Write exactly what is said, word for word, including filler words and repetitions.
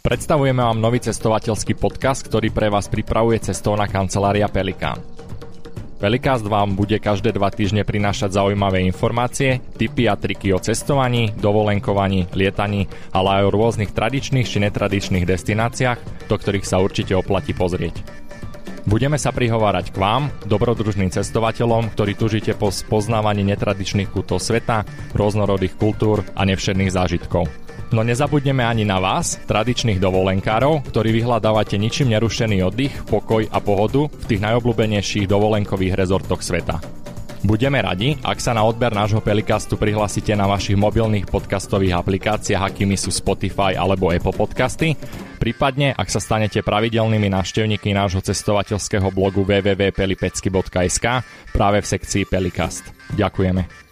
Predstavujeme vám nový cestovateľský podcast, ktorý pre vás pripravuje cestovná kancelária Pelikán. Pelikast vám bude každé dva týždne prinášať zaujímavé informácie, tipy a triky o cestovaní, dovolenkovaní, lietaní, ale aj o rôznych tradičných či netradičných destináciách, do ktorých sa určite oplatí pozrieť. Budeme sa prihovárať k vám, dobrodružným cestovateľom, ktorí túžite po spoznávaní netradičných kútov sveta, rôznorodých kultúr a nevšedných zážitkov. No nezabudneme ani na vás, tradičných dovolenkárov, ktorí vyhľadávate ničím nerušený oddych, pokoj a pohodu v tých najobľúbenejších dovolenkových rezortoch sveta. Budeme radi, ak sa na odber nášho Pelikastu prihlasíte na vašich mobilných podcastových aplikáciách, akými sú Spotify alebo Apple podcasty, prípadne ak sa stanete pravidelnými návštevníkmi nášho cestovateľského blogu w w w bodka pelipecky bodka es ka práve v sekcii Pelikast. Ďakujeme.